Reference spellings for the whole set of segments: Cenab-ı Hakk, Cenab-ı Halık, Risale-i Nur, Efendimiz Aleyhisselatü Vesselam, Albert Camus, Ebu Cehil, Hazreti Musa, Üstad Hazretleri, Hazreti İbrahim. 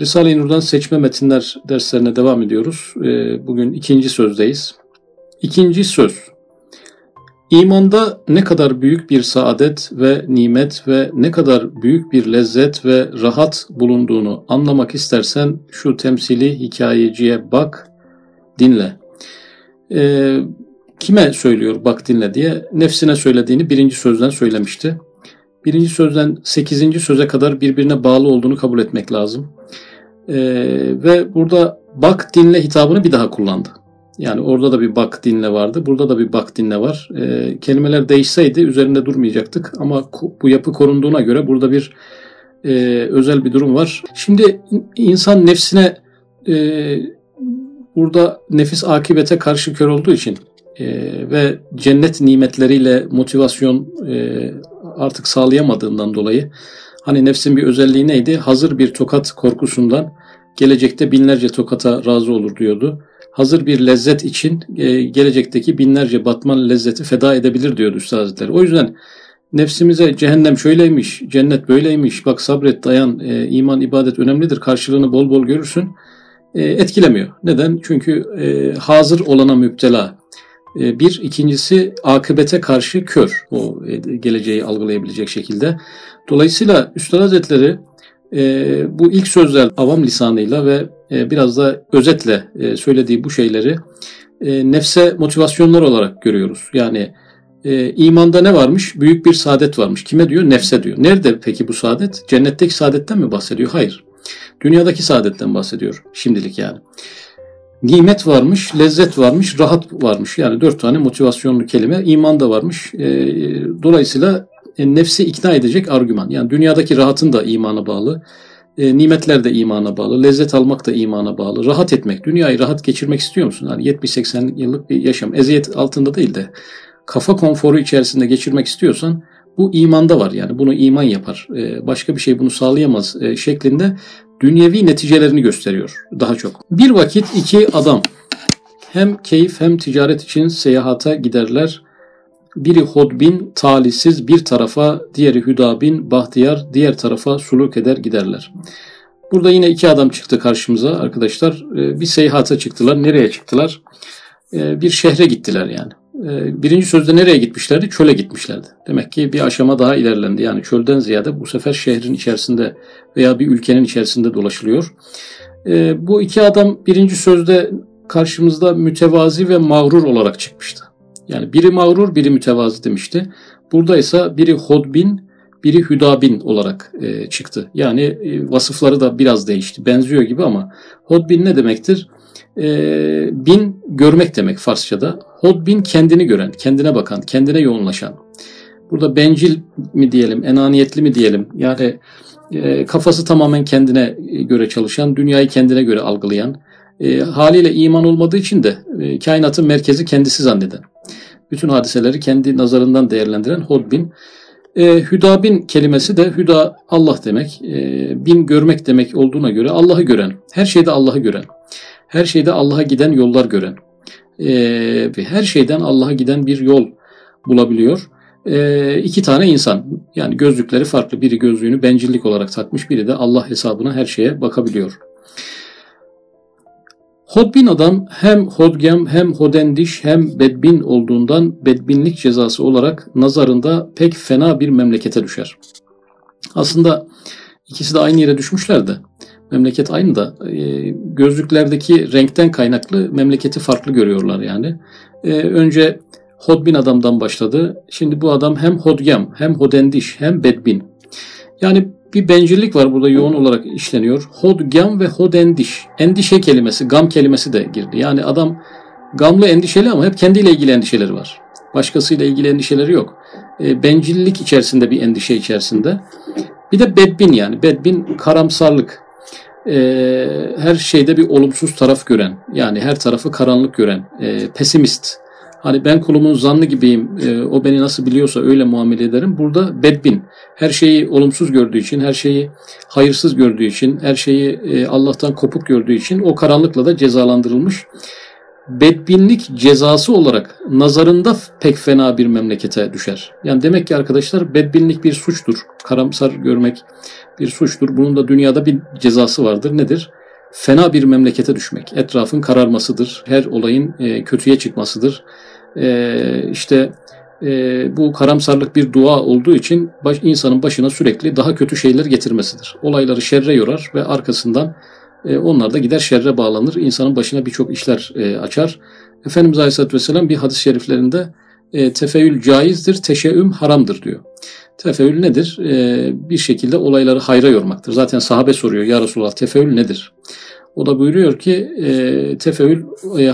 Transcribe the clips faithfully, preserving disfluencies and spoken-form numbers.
Risale-i Nur'dan seçme metinler derslerine devam ediyoruz. Bugün ikinci sözdeyiz. İkinci söz. İmanda ne kadar büyük bir saadet ve nimet ve ne kadar büyük bir lezzet ve rahat bulunduğunu anlamak istersen şu temsili hikayeciye bak, dinle. E, kime söylüyor bak dinle diye? Nefsine söylediğini birinci sözden söylemişti. Birinci sözden sekizinci söze kadar birbirine bağlı olduğunu kabul etmek lazım. E, ve burada bak dinle hitabını bir daha kullandı. Yani orada da bir bak dinle vardı. Burada da bir bak dinle var. E, kelimeler değişseydi üzerinde durmayacaktık. Ama bu yapı korunduğuna göre burada bir e, özel bir durum var. Şimdi insan nefsine e, burada nefis akibete karşı kör olduğu için e, ve cennet nimetleriyle motivasyon e, artık sağlayamadığından dolayı hani nefsin bir özelliği neydi? Hazır bir tokat korkusundan gelecekte binlerce tokata razı olur diyordu. Hazır bir lezzet için e, gelecekteki binlerce batman lezzeti feda edebilir diyordu Üstad Hazretleri. O yüzden nefsimize cehennem şöyleymiş, cennet böyleymiş, bak sabret, dayan, e, iman, ibadet önemlidir, karşılığını bol bol görürsün e, etkilemiyor. Neden? Çünkü e, hazır olana müptela. E, bir, ikincisi akıbete karşı kör, o e, geleceği algılayabilecek şekilde. Dolayısıyla Üstad Hazretleri e, bu ilk sözler avam lisanıyla ve biraz da özetle söylediği bu şeyleri nefse motivasyonlar olarak görüyoruz. Yani imanda ne varmış? Büyük bir saadet varmış. Kime diyor? Nefse diyor. Nerede peki bu saadet? Cennetteki saadetten mi bahsediyor? Hayır. Dünyadaki saadetten bahsediyor şimdilik yani. Nimet varmış, lezzet varmış, rahat varmış. Yani dört tane motivasyonlu kelime imanda varmış. Dolayısıyla nefsi ikna edecek argüman. Yani dünyadaki rahatın da imana bağlı. E, nimetler de imana bağlı, lezzet almak da imana bağlı, rahat etmek, dünyayı rahat geçirmek istiyor musun? Yani yetmiş seksen yıllık bir yaşam, eziyet altında değil de kafa konforu içerisinde geçirmek istiyorsan bu imanda var. Yani bunu iman yapar, e, başka bir şey bunu sağlayamaz e, şeklinde dünyevi neticelerini gösteriyor daha çok. Bir vakit iki adam hem keyif hem ticaret için seyahata giderler. Biri hodbin, talihsiz bir tarafa, diğeri hüdabin, bahtiyar, diğer tarafa suluk eder giderler. Burada yine iki adam çıktı karşımıza arkadaşlar. Bir seyahate çıktılar. Nereye çıktılar? Bir şehre gittiler yani. Birinci sözde nereye gitmişlerdi? Çöle gitmişlerdi. Demek ki bir aşama daha ilerlendi. Yani çölden ziyade bu sefer şehrin içerisinde veya bir ülkenin içerisinde dolaşılıyor. Bu iki adam birinci sözde karşımızda mütevazi ve mağrur olarak çıkmıştı. Yani biri mağrur, biri mütevazı demişti. Burada ise biri hodbin, biri hüdabin olarak e, çıktı. Yani e, vasıfları da biraz değişti. Benziyor gibi ama hodbin ne demektir? E, bin görmek demek Farsça'da. Hodbin kendini gören, kendine bakan, kendine yoğunlaşan. Burada bencil mi diyelim, enaniyetli mi diyelim? Yani e, kafası tamamen kendine göre çalışan, dünyayı kendine göre algılayan, e, haliyle iman olmadığı için de e, kainatın merkezi kendisi zanneden. Bütün hadiseleri kendi nazarından değerlendiren hodbin. E, hüdabin kelimesi de hüda Allah demek, e, bin görmek demek olduğuna göre Allah'ı gören, her şeyde Allah'ı gören, her şeyde Allah'a giden yollar gören, e, ve her şeyden Allah'a giden bir yol bulabiliyor. E, iki tane insan, yani gözlükleri farklı, biri gözlüğünü bencillik olarak takmış, biri de Allah hesabına her şeye bakabiliyor. Hodbin adam hem hodgem hem hodendiş hem bedbin olduğundan bedbinlik cezası olarak nazarında pek fena bir memlekete düşer. Aslında ikisi de aynı yere düşmüşler de memleket aynı da gözlüklerdeki renkten kaynaklı memleketi farklı görüyorlar yani. Önce hodbin adamdan başladı. Şimdi bu adam hem hodgem hem hodendiş hem bedbin. Yani bir bencillik var burada yoğun olarak işleniyor. Hodgam ve hodendiş. Endişe kelimesi, gam kelimesi de girdi. Yani adam gamlı, endişeli ama hep kendiyle ilgili endişeleri var. Başkasıyla ilgili endişeleri yok. E, bencillik içerisinde, bir endişe içerisinde. Bir de bedbin yani. Bedbin karamsarlık. E, her şeyde bir olumsuz taraf gören. Yani her tarafı karanlık gören. E, pesimist. Hani ben kulumun zannı gibiyim, e, o beni nasıl biliyorsa öyle muamele ederim. Burada bedbin, her şeyi olumsuz gördüğü için, her şeyi hayırsız gördüğü için, her şeyi e, Allah'tan kopuk gördüğü için o karanlıkla da cezalandırılmış. bedbinlik cezası olarak nazarında pek fena bir memlekete düşer. Yani demek ki arkadaşlar, bedbinlik bir suçtur. Karamsar görmek bir suçtur. Bunun da dünyada bir cezası vardır. Nedir? Fena bir memlekete düşmek. Etrafın kararmasıdır. Her olayın e, kötüye çıkmasıdır. E, işte e, bu karamsarlık bir dua olduğu için baş, insanın başına sürekli daha kötü şeyler getirmesidir. Olayları şerre yorar ve arkasından onlar da gider şerre bağlanır. İnsanın başına birçok işler açar. Efendimiz Aleyhisselatü Vesselam bir hadis-i şeriflerinde tefeül caizdir, teşeğüm haramdır diyor. Tefeül nedir? Bir şekilde olayları hayra yormaktır. Zaten sahabe soruyor, ya Resulallah tefeül nedir? O da buyuruyor ki tefeül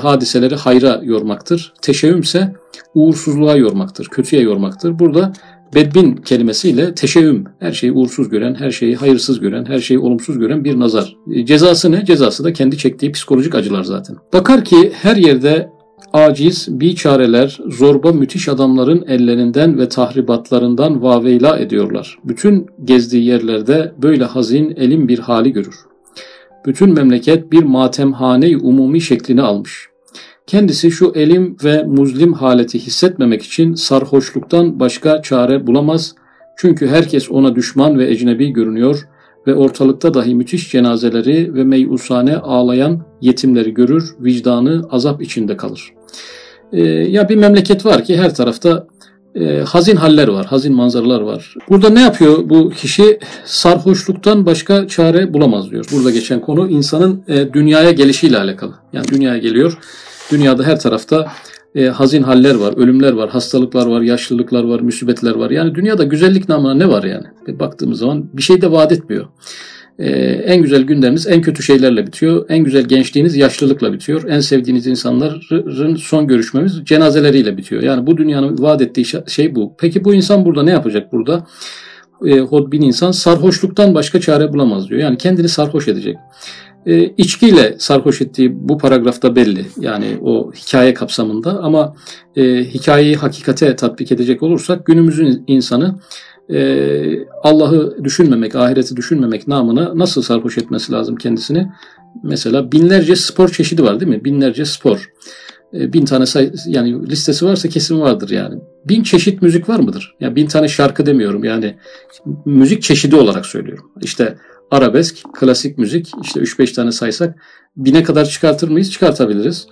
hadiseleri hayra yormaktır. Teşeğüm ise uğursuzluğa yormaktır, kötüye yormaktır. Burada bedbin kelimesiyle teşeğüm, her şeyi uğursuz gören, her şeyi hayırsız gören, her şeyi olumsuz gören bir nazar. Cezası ne? Cezası da kendi çektiği psikolojik acılar zaten. Bakar ki her yerde aciz, biçareler, zorba müthiş adamların ellerinden ve tahribatlarından vaveyla ediyorlar. Bütün gezdiği yerlerde böyle hazin, elin bir hali görür. Bütün memleket bir matemhane-i umumi şeklini almış. Kendisi şu elim ve muzlim haleti hissetmemek için sarhoşluktan başka çare bulamaz. Çünkü herkes ona düşman ve ecnebi görünüyor ve ortalıkta dahi müthiş cenazeleri ve meyusane ağlayan yetimleri görür, vicdanı azap içinde kalır. Ee, ya bir memleket var ki her tarafta e, hazin haller var, hazin manzaralar var. Burada ne yapıyor bu kişi? Sarhoşluktan başka çare bulamaz diyor. Burada geçen konu insanın e, dünyaya gelişiyle alakalı. Yani dünyaya geliyor. Dünyada her tarafta e, hazin haller var, ölümler var, hastalıklar var, yaşlılıklar var, müsibetler var. Yani dünyada güzellik namına ne var yani? E, baktığımız zaman bir şey de vaat etmiyor. E, en güzel günleriniz en kötü şeylerle bitiyor. En güzel gençliğiniz yaşlılıkla bitiyor. En sevdiğiniz insanların son görüşmemiz cenazeleriyle bitiyor. Yani bu dünyanın vaat ettiği şey bu. Peki bu insan burada ne yapacak burada? E, hodbin insan sarhoşluktan başka çare bulamaz diyor. Yani kendini sarhoş edecek. E, içkiyle sarhoş ettiği bu paragrafta belli. Yani o hikaye kapsamında ama e, hikayeyi hakikate tatbik edecek olursak günümüzün insanı e, Allah'ı düşünmemek, ahireti düşünmemek namına nasıl sarhoş etmesi lazım kendisini? Mesela binlerce spor çeşidi var değil mi? Binlerce spor. E, bin tane say- yani listesi varsa kesin vardır yani. Bin çeşit müzik var mıdır? Yani bin tane şarkı demiyorum yani müzik çeşidi olarak söylüyorum. İşte arabesk, klasik müzik, işte üç beş tane saysak bine kadar çıkartır mıyız? Çıkartabiliriz.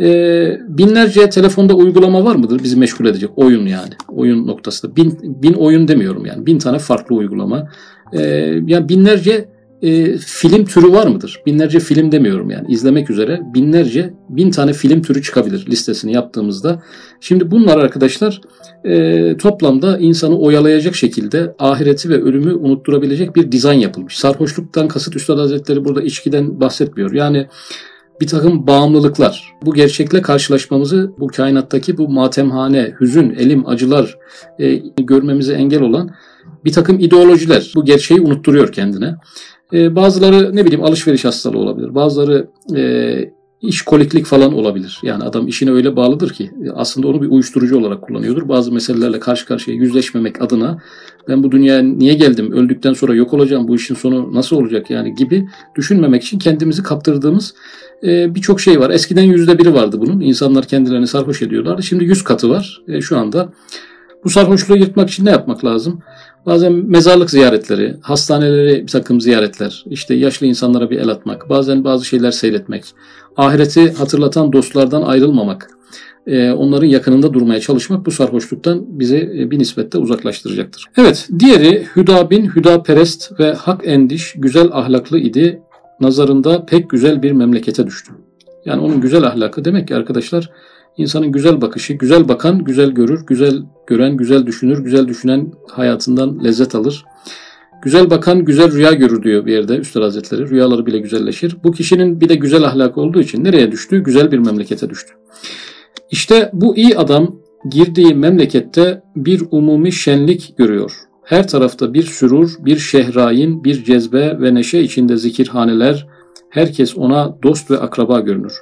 Ee, binlerce telefonda uygulama var mıdır? Bizi meşgul edecek. Oyun yani. Oyun noktasında. Bin, bin oyun demiyorum yani. Bin tane farklı uygulama. Ee, yani binlerce e, film türü var mıdır? Binlerce film demiyorum yani. İzlemek üzere binlerce, bin tane film türü çıkabilir listesini yaptığımızda. Şimdi bunlar arkadaşlar e, toplamda insanı oyalayacak şekilde ahireti ve ölümü unutturabilecek bir dizayn yapılmış. Sarhoşluktan kasıt Üstad Hazretleri burada içkiden bahsetmiyor. Yani bir takım bağımlılıklar. Bu gerçekle karşılaşmamızı, bu kainattaki bu matemhane, hüzün, elim, acılar e, görmemize engel olan bir takım ideolojiler bu gerçeği unutturuyor kendine. E, bazıları ne bileyim alışveriş hastalığı olabilir. Bazıları e, işkoliklik falan olabilir. Yani adam işine öyle bağlıdır ki aslında onu bir uyuşturucu olarak kullanıyordur. Bazı meselelerle karşı karşıya yüzleşmemek adına ben bu dünyaya niye geldim, öldükten sonra yok olacağım, bu işin sonu nasıl olacak yani gibi düşünmemek için kendimizi kaptırdığımız e, birçok şey var. Eskiden yüzde biri vardı bunun. İnsanlar kendilerini sarhoş ediyorlardı. Şimdi yüz katı var. E, şu anda bu sarhoşluğu yırtmak için ne yapmak lazım? Bazen mezarlık ziyaretleri, hastanelere bir takım ziyaretler, işte yaşlı insanlara bir el atmak, bazen bazı şeyler seyretmek, ahireti hatırlatan dostlardan ayrılmamak, onların yakınında durmaya çalışmak bu sarhoşluktan bizi bir nispette uzaklaştıracaktır. Evet, diğeri Hüda bin Hüdaperest ve hak endiş, güzel ahlaklı idi, nazarında pek güzel bir memlekete düştü. Yani onun güzel ahlakı demek ki arkadaşlar, İnsanın güzel bakışı, güzel bakan güzel görür, güzel gören güzel düşünür, güzel düşünen hayatından lezzet alır. Güzel bakan güzel rüya görür diyor bir yerde Üstad Hazretleri. Rüyaları bile güzelleşir. Bu kişinin bir de güzel ahlakı olduğu için nereye düştü? Güzel bir memlekete düştü. İşte bu iyi adam girdiği memlekette bir umumi şenlik görüyor. Her tarafta bir sürur, bir şehrain, bir cezbe ve neşe içinde zikirhaneler. Herkes ona dost ve akraba görünür.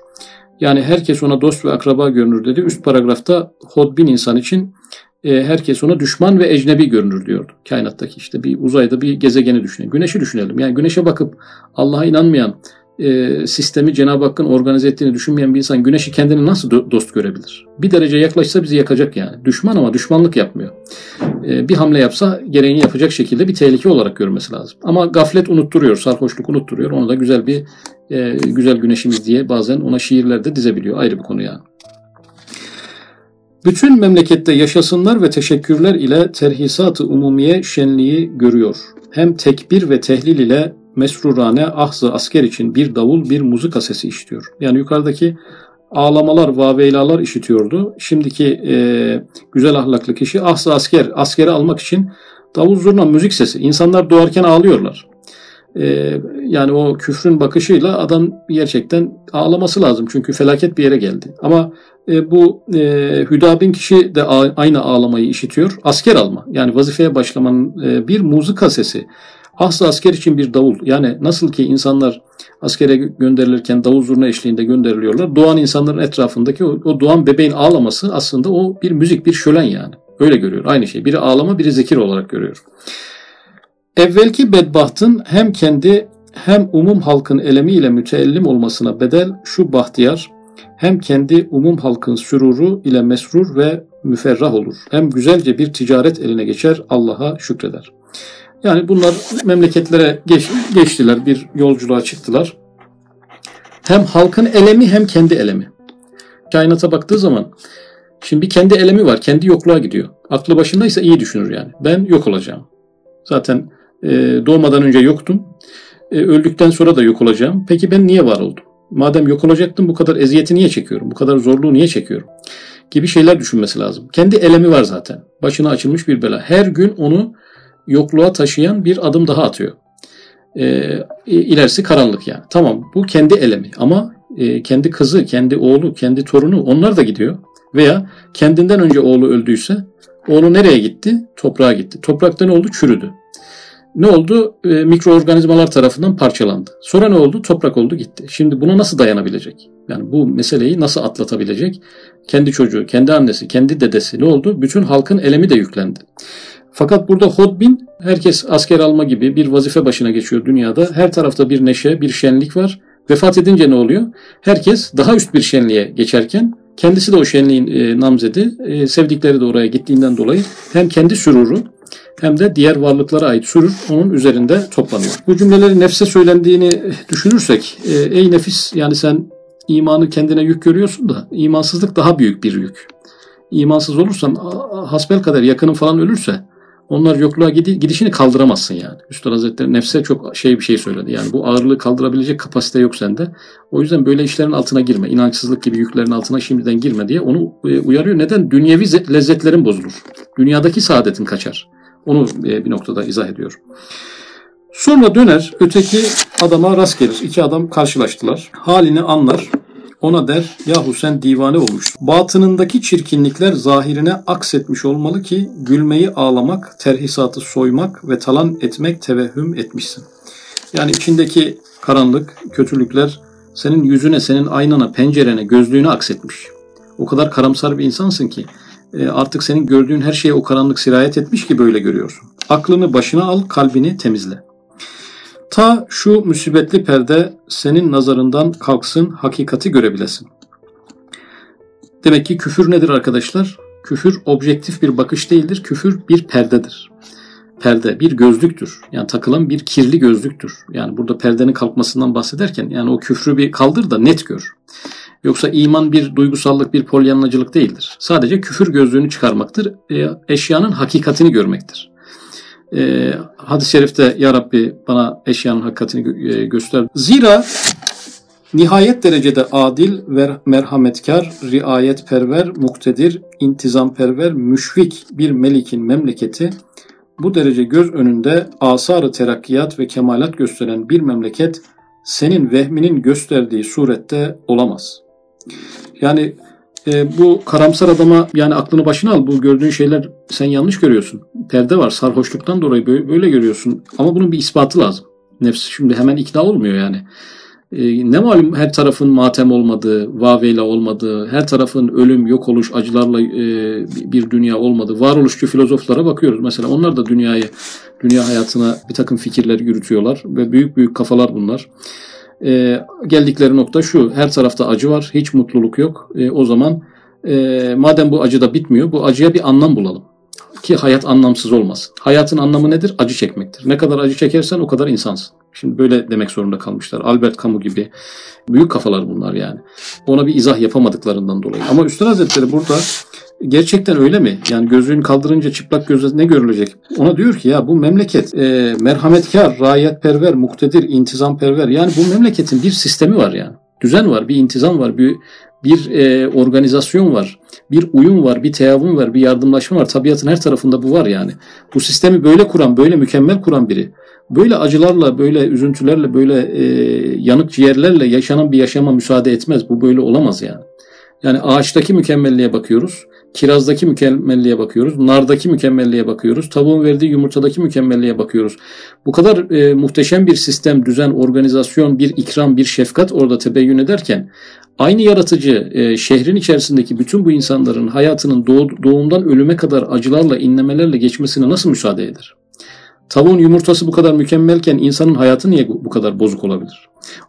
Yani herkes ona dost ve akraba görünür dedi. Üst paragrafta hodbin insan için e, herkes ona düşman ve ecnebi görünür diyordu. Kainattaki işte bir uzayda bir gezegeni düşünelim. Güneşi düşünelim. Yani güneşe bakıp Allah'a inanmayan, e, sistemi Cenab-ı Hakk'ın organize ettiğini düşünmeyen bir insan güneşi kendini nasıl do- dost görebilir? Bir derece yaklaşsa bizi yakacak yani. Düşman ama düşmanlık yapmıyor. E, bir hamle yapsa gereğini yapacak şekilde bir tehlike olarak görmesi lazım. Ama gaflet unutturuyor, sarhoşluk unutturuyor. Onu da güzel bir e, güzel güneşimiz diye bazen ona şiirlerde dizebiliyor. Ayrı bir konu yani. Bütün memlekette yaşasınlar ve teşekkürler ile terhisat-ı umumiye şenliği görüyor. Hem tekbir ve tehlil ile mesrurane ahz-ı asker için bir davul bir muzika sesi işitiyor. Yani yukarıdaki ağlamalar, vaveylalar işitiyordu. Şimdiki e, güzel ahlaklı kişi ahz-ı asker, askeri almak için davul zurna müzik sesi. İnsanlar doğarken ağlıyorlar. E, yani o küfrün bakışıyla adam gerçekten ağlaması lazım. Çünkü felaket bir yere geldi. Ama E, bu e, hüdabin kişi de a, aynı ağlamayı işitiyor. Asker alma, yani vazifeye başlamanın e, bir muzika sesi. Ahsa asker için bir davul. Yani nasıl ki insanlar askere gönderilirken davul zurna eşliğinde gönderiliyorlar. Doğan insanların etrafındaki o, o doğan bebeğin ağlaması aslında o bir müzik, bir şölen yani. Öyle görüyor. Aynı şey. Biri ağlama, biri zikir olarak görüyor. Evvelki bedbahtın hem kendi hem umum halkın elemiyle müteellim olmasına bedel şu bahtiyar, hem kendi umum halkın süruru ile mesrur ve müferrah olur. Hem güzelce bir ticaret eline geçer, Allah'a şükreder. Yani bunlar memleketlere geç, geçtiler, bir yolculuğa çıktılar. Hem halkın elemi hem kendi elemi. Kainata baktığı zaman, şimdi kendi elemi var, kendi yokluğa gidiyor. Aklı başındaysa iyi düşünür yani. Ben yok olacağım. Zaten e, doğmadan önce yoktum. E, öldükten sonra da yok olacağım. Peki ben niye var oldum? Madem yok olacaktım, bu kadar eziyeti niye çekiyorum? Bu kadar zorluğu niye çekiyorum? Gibi şeyler düşünmesi lazım. Kendi elemi var zaten. Başına açılmış bir bela. Her gün onu yokluğa taşıyan bir adım daha atıyor. E, ilerisi karanlık yani. Tamam, bu kendi elemi ama e, kendi kızı, kendi oğlu, kendi torunu onlar da gidiyor. Veya kendinden önce oğlu öldüyse oğlu nereye gitti? Toprağa gitti. Toprakta ne oldu? Çürüdü. Ne oldu? E, mikroorganizmalar tarafından parçalandı. Sonra ne oldu? Toprak oldu gitti. Şimdi buna nasıl dayanabilecek? Yani bu meseleyi nasıl atlatabilecek? Kendi çocuğu, kendi annesi, kendi dedesi ne oldu? Bütün halkın elemi de yüklendi. Fakat burada hodbin, herkes asker alma gibi bir vazife başına geçiyor dünyada. Her tarafta bir neşe, bir şenlik var. Vefat edince ne oluyor? Herkes daha üst bir şenliğe geçerken kendisi de o şenliğin e, namzedi. E, sevdikleri de oraya gittiğinden dolayı hem kendi süruru hem de diğer varlıklara ait sürür onun üzerinde toplanıyor. Bu cümleleri nefse söylendiğini düşünürsek, e, ey nefis, yani sen imanı kendine yük görüyorsun da imansızlık daha büyük bir yük. İmansız olursan hasbelkader yakının falan ölürse onlar yokluğa gidişini kaldıramazsın yani. Üstad Hazretleri nefse çok şey bir şey söyledi. Yani bu ağırlığı kaldırabilecek kapasite yok sende. O yüzden böyle işlerin altına girme. İnançsızlık gibi yüklerin altına şimdiden girme diye onu uyarıyor. Neden? Dünyevi lezzetlerin bozulur. Dünyadaki saadetin kaçar. Onu bir noktada izah ediyor. Sonra döner öteki adama rast gelir. İki adam karşılaştılar. Halini anlar. Ona der, yahu sen divane olmuşsun. Batınındaki çirkinlikler zahirine aksetmiş olmalı ki gülmeyi ağlamak, terhisatı soymak ve talan etmek tevehhüm etmişsin. Yani içindeki karanlık, kötülükler senin yüzüne, senin aynana, pencerene, gözlüğüne aksetmiş. O kadar karamsar bir insansın ki artık senin gördüğün her şeye o karanlık sirayet etmiş ki böyle görüyorsun. Aklını başına al, kalbini temizle. Ta şu musibetli perde senin nazarından kalksın, hakikati görebilesin. Demek ki küfür nedir arkadaşlar? Küfür objektif bir bakış değildir. Küfür bir perdedir. Perde bir gözlüktür. Yani takılan bir kirli gözlüktür. Yani burada perdenin kalkmasından bahsederken yani o küfrü bir kaldır da net gör. Yoksa iman bir duygusallık, bir polyanlacılık değildir. Sadece küfür gözlüğünü çıkarmaktır. Eşyanın hakikatini görmektir. E, hadis-i şerifte ya Rabbi bana eşyanın hakikatini gö- göster. Zira nihayet derecede adil ve merhametkar, riayetperver, muktedir, intizamperver, müşfik bir melikin memleketi, bu derece göz önünde asar-ı terakkiyat ve kemalat gösteren bir memleket senin vehminin gösterdiği surette olamaz. Yani E, bu karamsar adama yani aklını başına al, bu gördüğün şeyler sen yanlış görüyorsun. Perde var, sarhoşluktan dolayı böyle, böyle görüyorsun ama bunun bir ispatı lazım. Nefs şimdi hemen ikna olmuyor yani. E, ne malum her tarafın matem olmadığı, vaveyla olmadığı, her tarafın ölüm, yok oluş, acılarla e, bir dünya olmadığı. Varoluşçu filozoflara bakıyoruz mesela, onlar da dünyayı, dünya hayatına bir takım fikirler yürütüyorlar ve büyük büyük kafalar bunlar. E, geldikleri nokta şu: her tarafta acı var, hiç mutluluk yok. E, o zaman e, madem bu acı da bitmiyor, bu acıya bir anlam bulalım ki hayat anlamsız olmaz. Hayatın anlamı nedir? Acı çekmektir. Ne kadar acı çekersen o kadar insansın. Şimdi böyle demek zorunda kalmışlar. Albert Camus gibi büyük kafalar bunlar yani. Ona bir izah yapamadıklarından dolayı. Ama Üstad Hazretleri burada gerçekten öyle mi? Yani gözlüğünü kaldırınca çıplak gözle ne görülecek? Ona diyor ki ya bu memleket e, merhametkar, raiyetperver, muktedir, intizamperver. Yani bu memleketin bir sistemi var yani. Düzen var, bir intizam var, bir, bir e, organizasyon var, bir uyum var, bir teavun var, bir yardımlaşma var. Tabiatın her tarafında bu var yani. Bu sistemi böyle kuran, böyle mükemmel kuran biri, böyle acılarla, böyle üzüntülerle, böyle e, yanık ciğerlerle yaşanan bir yaşama müsaade etmez. Bu böyle olamaz yani. Yani ağaçtaki mükemmelliğe bakıyoruz, kirazdaki mükemmelliğe bakıyoruz, nardaki mükemmelliğe bakıyoruz, tavuğun verdiği yumurtadaki mükemmelliğe bakıyoruz. Bu kadar e, muhteşem bir sistem, düzen, organizasyon, bir ikram, bir şefkat orada tebeyyün ederken aynı yaratıcı e, şehrin içerisindeki bütün bu insanların hayatının doğ, doğumdan ölüme kadar acılarla, inlemelerle geçmesine nasıl müsaade eder? Tavuğun yumurtası bu kadar mükemmelken insanın hayatı niye bu kadar bozuk olabilir?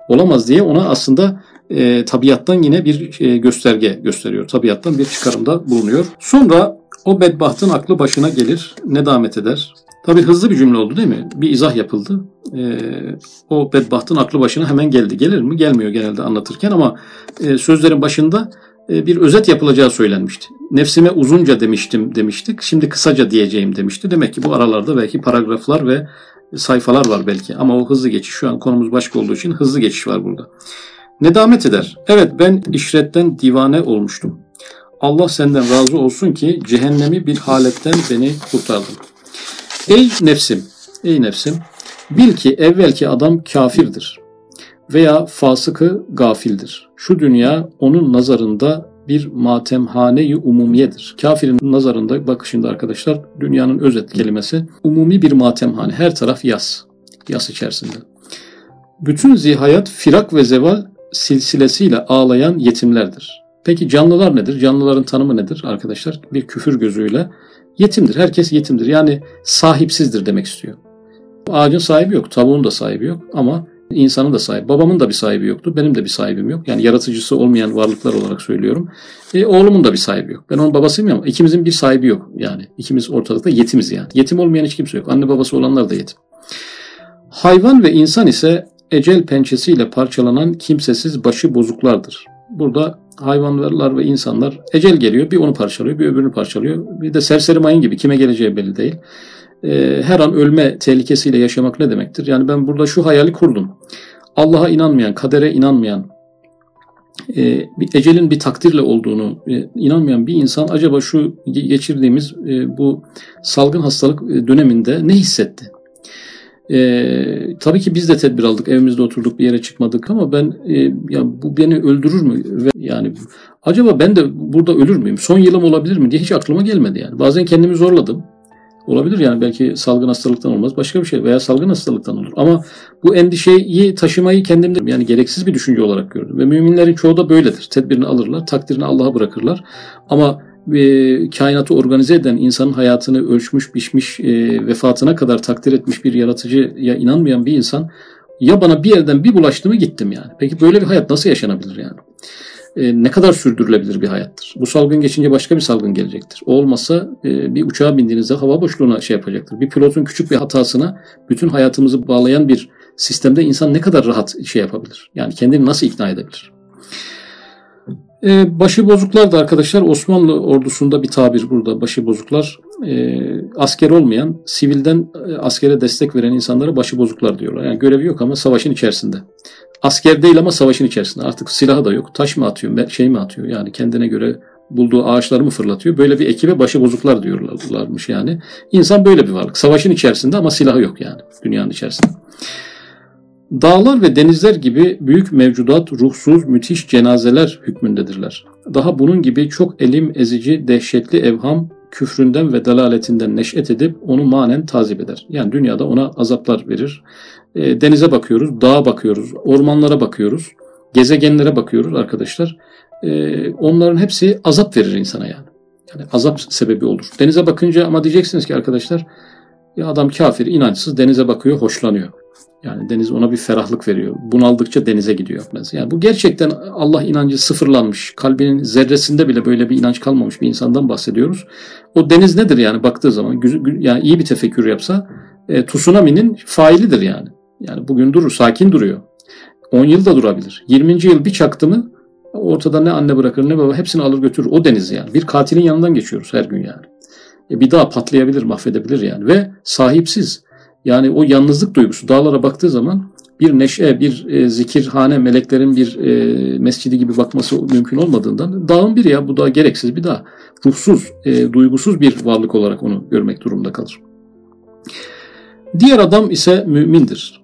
Olamaz diye ona aslında e, tabiattan yine bir e, gösterge gösteriyor. Tabiattan bir çıkarımda bulunuyor. Sonra o bedbahtın aklı başına gelir, nedamet eder. Tabii hızlı bir cümle oldu değil mi? Bir izah yapıldı. E, o bedbahtın aklı başına hemen geldi. Gelir mi? Gelmiyor genelde anlatırken ama e, sözlerin başında e, bir özet yapılacağı söylenmişti. Nefsime uzunca demiştim demiştik. Şimdi kısaca diyeceğim demişti. Demek ki bu aralarda belki paragraflar ve sayfalar var belki. Ama o hızlı geçiş, şu an konumuz başka olduğu için hızlı geçiş var burada. Nedamet eder. Evet, ben işretten divane olmuştum. Allah senden razı olsun ki cehennemi bir haletten beni kurtardın. Ey nefsim, ey nefsim, bil ki evvelki adam kafirdir veya fasıkı gafildir. Şu dünya onun nazarında bir matemhane-i umumiyedir. Kafirin nazarında, bakışında arkadaşlar, dünyanın özet kelimesi umumi bir matemhane. Her taraf yas. Yas içerisinde. Bütün zihayat firak ve zeval silsilesiyle ağlayan yetimlerdir. Peki canlılar nedir? Canlıların tanımı nedir arkadaşlar? Bir küfür gözüyle yetimdir. Herkes yetimdir. Yani sahipsizdir demek istiyor. Ağacın sahibi yok. Tavuğun da sahibi yok. Ama İnsanın da sahibi, babamın da bir sahibi yoktu, benim de bir sahibim yok. Yani yaratıcısı olmayan varlıklar olarak söylüyorum. E, oğlumun da bir sahibi yok. Ben onun babasıyım ama ikimizin bir sahibi yok. Yani ikimiz ortalıkta yetimiz yani. Yetim olmayan hiç kimse yok. Anne babası olanlar da yetim. Hayvan ve insan ise ecel pençesiyle parçalanan kimsesiz başı bozuklardır. Burada hayvanlar ve insanlar, ecel geliyor, bir onu parçalıyor, bir öbürünü parçalıyor. Bir de serseri mayın gibi, kime geleceği belli değil. Her an ölme tehlikesiyle yaşamak ne demektir? Yani ben burada şu hayali kurdum. Allah'a inanmayan, kadere inanmayan, ecelin bir takdirle olduğunu inanmayan bir insan acaba şu geçirdiğimiz bu salgın hastalık döneminde ne hissetti? Ee, tabii ki biz de tedbir aldık, evimizde oturduk, bir yere çıkmadık ama ben e, ya bu beni öldürür mü? Ve yani acaba ben de burada ölür müyüm? Son yılım olabilir mi diye hiç aklıma gelmedi yani. Bazen kendimi zorladım. Olabilir yani, belki salgın hastalıktan olmaz, başka bir şey veya salgın hastalıktan olur. Ama bu endişeyi taşımayı kendimde yani gereksiz bir düşünce olarak gördüm. Ve müminlerin çoğu da böyledir. Tedbirini alırlar, takdirini Allah'a bırakırlar. Ama E, kainatı organize eden, insanın hayatını ölçmüş, biçmiş, e, vefatına kadar takdir etmiş bir yaratıcıya inanmayan bir insan, ya bana bir yerden bir bulaştı mı gittim yani. Peki böyle bir hayat nasıl yaşanabilir yani? E, ne kadar sürdürülebilir bir hayattır? Bu salgın geçince başka bir salgın gelecektir. O olmasa e, bir uçağa bindiğinizde hava boşluğuna şey yapacaktır. Bir pilotun küçük bir hatasına bütün hayatımızı bağlayan bir sistemde insan ne kadar rahat şey yapabilir? Yani kendini nasıl ikna edebilir? Başı bozuklar da arkadaşlar Osmanlı ordusunda bir tabir burada. Başı bozuklar asker olmayan, sivilden askere destek veren insanlara başı bozuklar diyorlar. Yani görevi yok ama savaşın içerisinde. Asker değil ama savaşın içerisinde. Artık silahı da yok. Taş mı atıyor, şey mi atıyor? Yani kendine göre bulduğu ağaçları mı fırlatıyor? Böyle bir ekibe başı bozuklar diyorlarmış yani. İnsan böyle bir varlık. Savaşın içerisinde ama silahı yok yani dünyanın içerisinde. Dağlar ve denizler gibi büyük mevcudat ruhsuz müthiş cenazeler hükmündedirler. Daha bunun gibi çok elim ezici dehşetli evham küfründen ve dalaletinden neş'et edip onu manen tazip eder. Yani dünyada ona azaplar verir. E, denize bakıyoruz, dağa bakıyoruz, ormanlara bakıyoruz, gezegenlere bakıyoruz arkadaşlar. E, onların hepsi azap verir insana yani. Yani azap sebebi olur. Denize bakınca ama diyeceksiniz ki arkadaşlar Ya adam kafir, inançsız, denize bakıyor, hoşlanıyor. Yani deniz ona bir ferahlık veriyor. Bunaldıkça denize gidiyor. Yani bu gerçekten Allah inancı sıfırlanmış, kalbinin zerresinde bile böyle bir inanç kalmamış bir insandan bahsediyoruz. O deniz nedir yani baktığı zaman? Yani iyi bir tefekkür yapsa e, tsunami'nin failidir yani. Yani bugün durur, sakin duruyor. on yıl da durabilir. yirminci yıl bir çaktı mı ortada ne anne bırakır ne baba, hepsini alır götürür. O deniz yani. Bir katilin yanından geçiyoruz her gün yani. E, bir daha patlayabilir, mahvedebilir yani. Ve sahipsiz. Yani o yalnızlık duygusu, dağlara baktığı zaman bir neşe, bir e, zikirhane, meleklerin bir e, mescidi gibi bakması mümkün olmadığından dağın biri ya, bu dağ gereksiz bir dağ. Ruhsuz, e, duygusuz bir varlık olarak onu görmek durumunda kalır. Diğer adam ise mümindir.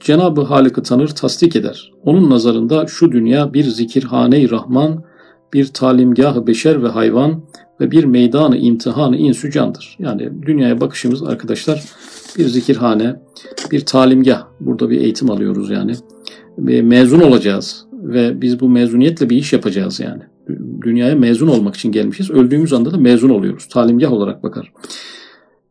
Cenab-ı Halık'ı tanır, tasdik eder. Onun nazarında şu dünya bir zikirhane-i rahman, bir talimgah-ı beşer ve hayvan ve bir meydanı imtihanı insü candır. Yani dünyaya bakışımız arkadaşlar bir zikirhane, bir talimgah. Burada bir eğitim alıyoruz yani. Mezun olacağız ve biz bu mezuniyetle bir iş yapacağız yani. Dünyaya mezun olmak için gelmişiz. Öldüğümüz anda da mezun oluyoruz. Talimgah olarak bakar.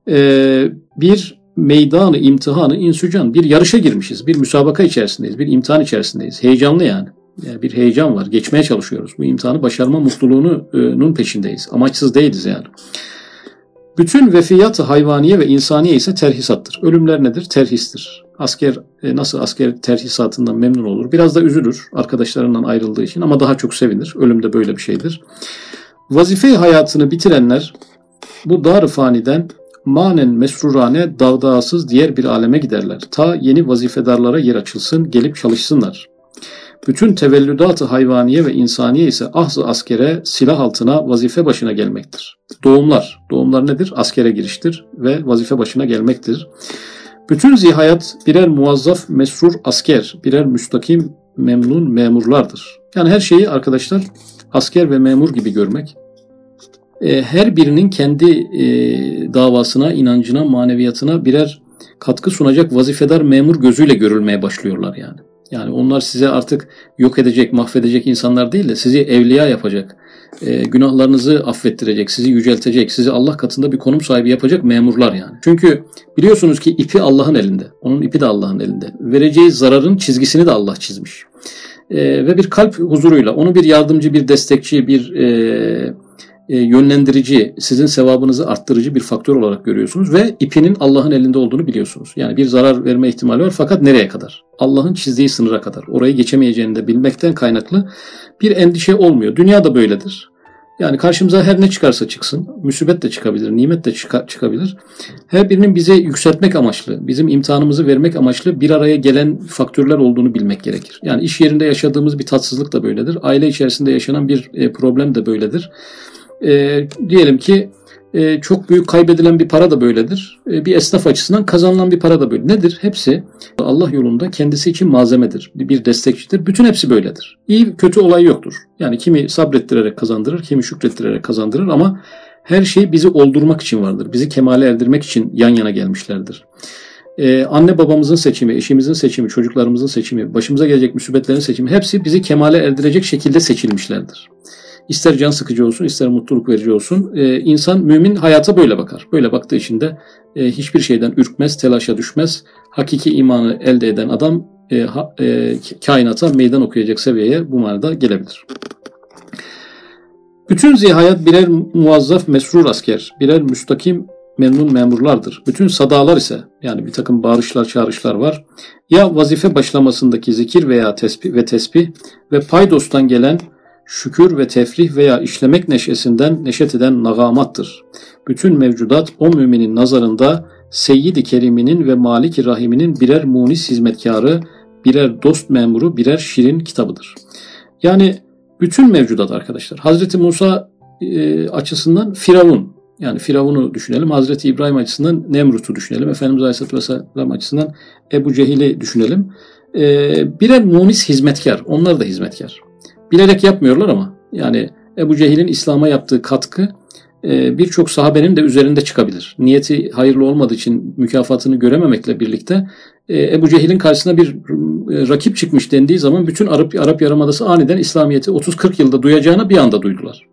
Ee, bir meydanı imtihanı insü can. Bir yarışa girmişiz. Bir müsabaka içerisindeyiz. Bir imtihan içerisindeyiz. Heyecanlı yani. Yani bir heyecan var. Geçmeye çalışıyoruz. Bu imtihanı başarma mutluluğunun peşindeyiz. Amaçsız değiliz yani. Bütün vefiyat-ı hayvaniye ve insaniye ise terhisattır. Ölümler nedir? Terhistir. Asker nasıl asker terhisatından memnun olur? Biraz da üzülür arkadaşlarından ayrıldığı için ama daha çok sevinir. Ölüm de böyle bir şeydir. Vazife hayatını bitirenler bu dar-ı faniden manen mesrurane dağdağsız diğer bir aleme giderler. Ta yeni vazifedarlara yer açılsın, gelip çalışsınlar. Bütün tevellüdat-ı hayvaniye ve insaniye ise ahz-ı askere, silah altına, vazife başına gelmektir. Doğumlar. Doğumlar nedir? Askere giriştir ve vazife başına gelmektir. Bütün zihayat birer muazzaf, mesrur asker, birer müstakim, memnun memurlardır. Yani her şeyi arkadaşlar asker ve memur gibi görmek. Her birinin kendi davasına, inancına, maneviyatına birer katkı sunacak vazifedar memur gözüyle görülmeye başlıyorlar yani. Yani onlar size artık yok edecek, mahvedecek insanlar değil de sizi evliya yapacak, e, günahlarınızı affettirecek, sizi yüceltecek, sizi Allah katında bir konum sahibi yapacak memurlar yani. Çünkü biliyorsunuz ki ipi Allah'ın elinde, onun ipi de Allah'ın elinde. Vereceği zararın çizgisini de Allah çizmiş. E, ve bir kalp huzuruyla onu bir yardımcı, bir destekçi, bir e, e, yönlendirici, sizin sevabınızı arttırıcı bir faktör olarak görüyorsunuz ve ipinin Allah'ın elinde olduğunu biliyorsunuz. Yani bir zarar verme ihtimali var fakat nereye kadar? Allah'ın çizdiği sınıra kadar. Orayı geçemeyeceğini de bilmekten kaynaklı bir endişe olmuyor. Dünya da böyledir. Yani karşımıza her ne çıkarsa çıksın, musibet de çıkabilir, nimet de çıka- çıkabilir. Her birinin bize yükseltmek amaçlı, bizim imtihanımızı vermek amaçlı bir araya gelen faktörler olduğunu bilmek gerekir. Yani iş yerinde yaşadığımız bir tatsızlık da böyledir. Aile içerisinde yaşanan bir problem de böyledir. E, diyelim ki e, çok büyük kaybedilen bir para da böyledir. E, bir esnaf açısından kazanılan bir para da böyle. Nedir? Hepsi Allah yolunda kendisi için malzemedir. Bir destekçidir. Bütün hepsi böyledir. İyi kötü olay yoktur. Yani kimi sabrettirerek kazandırır, kimi şükrettirerek kazandırır ama her şey bizi oldurmak için vardır. Bizi kemale erdirmek için yan yana gelmişlerdir. Ee, anne babamızın seçimi, eşimizin seçimi, çocuklarımızın seçimi, başımıza gelecek musibetlerin seçimi hepsi bizi kemale erdirecek şekilde seçilmişlerdir. İster can sıkıcı olsun, ister mutluluk verici olsun. Ee, insan, mümin hayata böyle bakar. Böyle baktığı için de e, hiçbir şeyden ürkmez, telaşa düşmez. Hakiki imanı elde eden adam e, ha, e, kainata meydan okuyacak seviyeye bu manada gelebilir. Bütün zihayat birer muazzaf mesrur asker, birer müstakim memnun memurlardır. Bütün sadalar ise, yani bir takım bağırışlar, çağrışlar var. Ya vazife başlamasındaki zikir veya tesbih ve tesbih ve paydostan gelen şükür ve tefrih veya işlemek neşesinden neşet eden nagamattır. Bütün mevcudat o müminin nazarında Seyyid-i Kerim'inin ve Malik-i Rahim'inin birer munis hizmetkarı, birer dost memuru, birer şirin kitabıdır. Yani bütün mevcudat arkadaşlar. Hazreti Musa e, açısından Firavun. Yani Firavun'u düşünelim. Hazreti İbrahim açısından Nemrut'u düşünelim. Efendimiz Aleyhisselatü Vesselam açısından Ebu Cehil'i düşünelim. E, birer munis hizmetkar. Onlar da hizmetkar. Bilerek yapmıyorlar ama yani Ebu Cehil'in İslam'a yaptığı katkı birçok sahabenin de üzerinde çıkabilir. Niyeti hayırlı olmadığı için mükafatını görememekle birlikte Ebu Cehil'in karşısına bir rakip çıkmış dendiği zaman bütün Arap, Arap Yarımadası aniden İslamiyet'i otuz kırk yılda duyacağını bir anda duydular.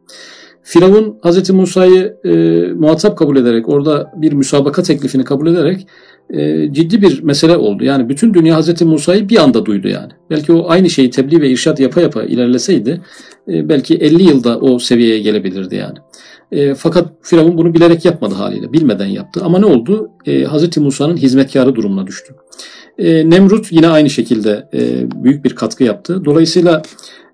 Firavun Hazreti Musa'yı e, muhatap kabul ederek, orada bir müsabaka teklifini kabul ederek e, ciddi bir mesele oldu. Yani bütün dünya Hazreti Musa'yı bir anda duydu yani. Belki o aynı şeyi tebliğ ve irşat yapa yapa ilerleseydi e, belki elli yılda o seviyeye gelebilirdi yani. E, fakat Firavun bunu bilerek yapmadı haliyle, bilmeden yaptı. Ama ne oldu? E, Hazreti Musa'nın hizmetkarı durumuna düştü. E, Nemrut yine aynı şekilde e, büyük bir katkı yaptı. Dolayısıyla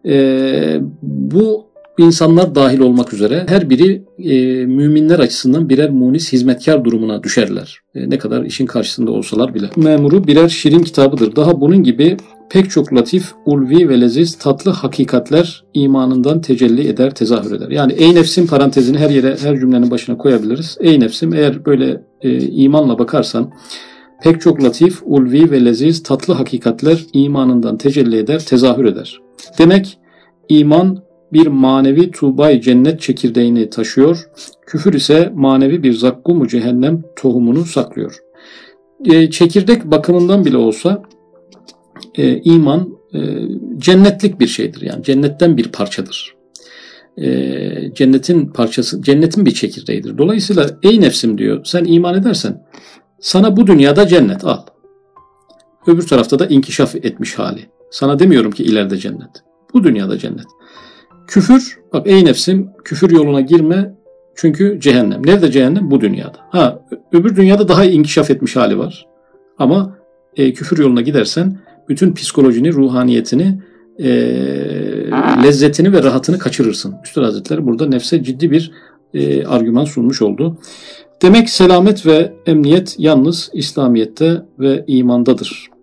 e, bu insanlar dahil olmak üzere her biri e, müminler açısından birer munis hizmetkar durumuna düşerler. E, ne kadar işin karşısında olsalar bile. Memuru birer şirin kitabıdır. Daha bunun gibi pek çok latif, ulvi ve leziz tatlı hakikatler imanından tecelli eder, tezahür eder. Yani ey nefsim parantezini her yere, her cümlenin başına koyabiliriz. Ey nefsim, eğer böyle e, imanla bakarsan pek çok latif, ulvi ve leziz tatlı hakikatler imanından tecelli eder, tezahür eder. Demek iman bir manevi tuğbay cennet çekirdeğini taşıyor, küfür ise manevi bir zakkumu cehennem tohumunu saklıyor. E, çekirdek bakımından bile olsa e, iman e, cennetlik bir şeydir, yani cennetten bir parçadır. E, cennetin parçası, cennetin bir çekirdeğidir. Dolayısıyla ey nefsim diyor, sen iman edersen sana bu dünyada cennet al. Öbür tarafta da inkişaf etmiş hali. Sana demiyorum ki ileride cennet. Bu dünyada cennet. Küfür, bak ey nefsim küfür yoluna girme çünkü cehennem. Nerede cehennem? Bu dünyada. Ha, öbür dünyada daha inkişaf etmiş hali var. Ama e, küfür yoluna gidersen bütün psikolojini, ruhaniyetini, e, lezzetini ve rahatını kaçırırsın. Üstad Hazretleri burada nefse ciddi bir e, argüman sunmuş oldu. Demek selamet ve emniyet yalnız İslamiyet'te ve imandadır.